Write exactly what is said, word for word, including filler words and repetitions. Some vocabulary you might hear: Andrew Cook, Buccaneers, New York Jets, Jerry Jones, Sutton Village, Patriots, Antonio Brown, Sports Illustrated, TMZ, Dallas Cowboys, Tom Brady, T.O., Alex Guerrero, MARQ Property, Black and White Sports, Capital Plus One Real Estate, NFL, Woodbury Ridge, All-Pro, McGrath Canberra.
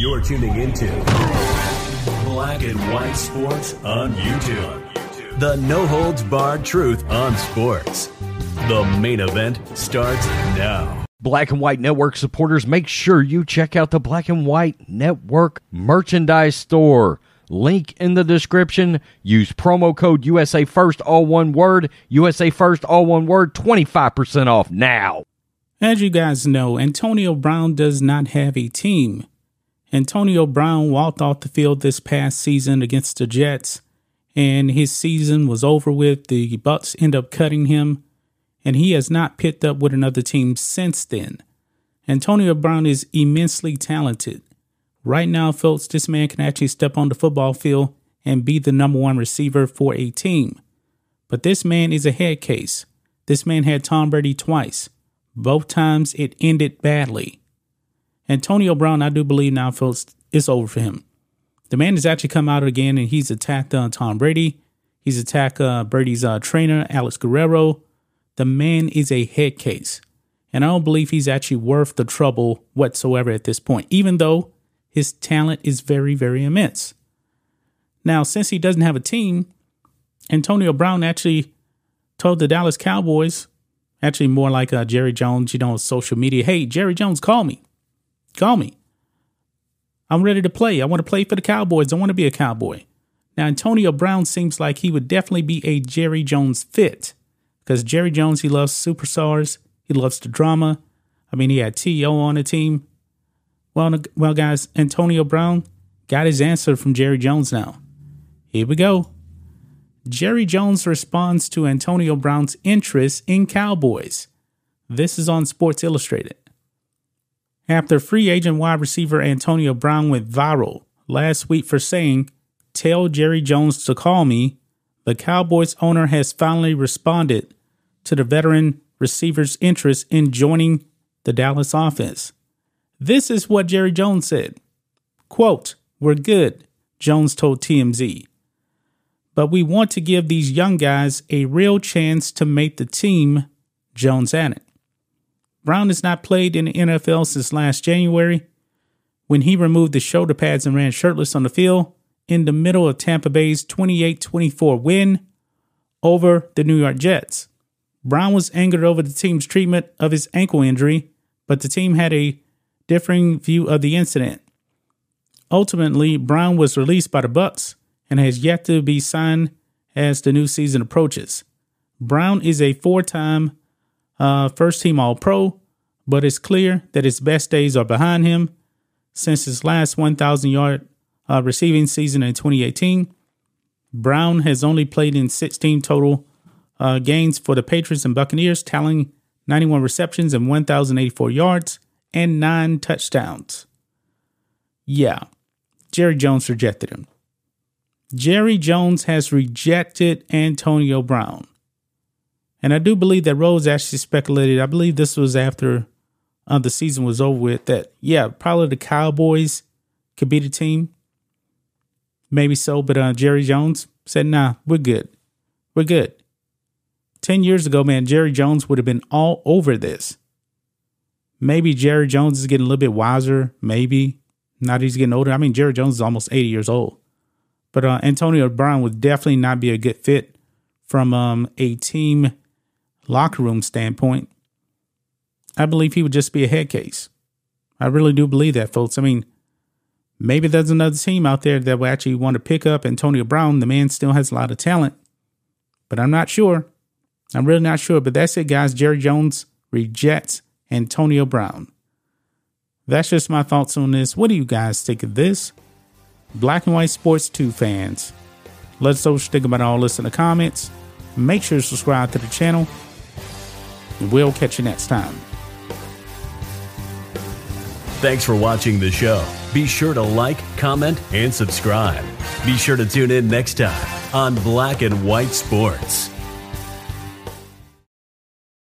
You're tuning into Black and White Sports on YouTube. The no-holds-barred truth on sports. The main event starts now. Black and White Network supporters, make sure you check out the Black and White Network merchandise store. Link in the description. Use promo code U S A First, all one word. U S A First, all one word. twenty-five percent off now. As you guys know, Antonio Brown does not have a team. Antonio Brown walked off the field this past season against the Jets, and his season was over with. The Bucs end up cutting him, and he has not picked up with another team since then. Antonio Brown is immensely talented. Right now, folks, this man can actually step on the football field and be the number one receiver for a team. But this man is a head case. This man had Tom Brady twice. Both times it ended badly. Antonio Brown, I do believe now, folks, it's over for him. The man has actually come out again, and he's attacked uh, Tom Brady. He's attacked uh, Brady's uh, trainer, Alex Guerrero. The man is a head case, and I don't believe he's actually worth the trouble whatsoever at this point, even though his talent is very, very immense. Now, since he doesn't have a team, Antonio Brown actually told the Dallas Cowboys, actually more like uh, Jerry Jones, you know, on social media, hey, Jerry Jones, call me. Call me. I'm ready to play. I want to play for the Cowboys. I want to be a Cowboy. Now, Antonio Brown seems like he would definitely be a Jerry Jones fit, because Jerry Jones, he loves superstars. He loves the drama. I mean, he had T O on the team. Well, well, guys, Antonio Brown got his answer from Jerry Jones now. Here we go. Jerry Jones responds to Antonio Brown's interest in Cowboys. This is on Sports Illustrated. After free agent wide receiver Antonio Brown went viral last week for saying, "Tell Jerry Jones to call me," the Cowboys owner has finally responded to the veteran receiver's interest in joining the Dallas offense. This is what Jerry Jones said. Quote, "We're good," Jones told T M Z. "But we want to give these young guys a real chance to make the team," Jones added. Brown has not played in the N F L since last January, when he removed the shoulder pads and ran shirtless on the field in the middle of Tampa Bay's twenty-eight twenty-four win over the New York Jets. Brown was angered over the team's treatment of his ankle injury, but the team had a differing view of the incident. Ultimately, Brown was released by the Bucs and has yet to be signed as the new season approaches. Brown is a four-time Uh, first team All-Pro, but it's clear that his best days are behind him. Since his last one thousand yard uh, receiving season in twenty eighteen, Brown has only played in sixteen total uh, games for the Patriots and Buccaneers, tallying ninety-one receptions and one thousand eighty-four yards and nine touchdowns. Yeah, Jerry Jones rejected him. Jerry Jones has rejected Antonio Brown. And I do believe that Rose actually speculated, I believe this was after uh, the season was over with, that, yeah, probably the Cowboys could be the team. Maybe so, but uh, Jerry Jones said, nah, we're good. We're good. Ten years ago, man, Jerry Jones would have been all over this. Maybe Jerry Jones is getting a little bit wiser, maybe. Now that he's getting older. I mean, Jerry Jones is almost eighty years old. But uh, Antonio Brown would definitely not be a good fit from um, a team locker room standpoint. I believe he would just be a head case. I really do believe that, folks. I mean, maybe there's another team out there that will actually want to pick up Antonio Brown. The man still has a lot of talent, but I'm not sure. I'm really not sure. But that's it, guys. Jerry Jones rejects Antonio Brown. That's just my thoughts on this. What do you guys think of this? Black and White Sports two fans, let us know what you think about all this in the comments. Make sure to subscribe to the channel. We'll catch you next time. Thanks for watching the show. Be sure to like, comment, and subscribe. Be sure to tune in next time on Black and White Sports.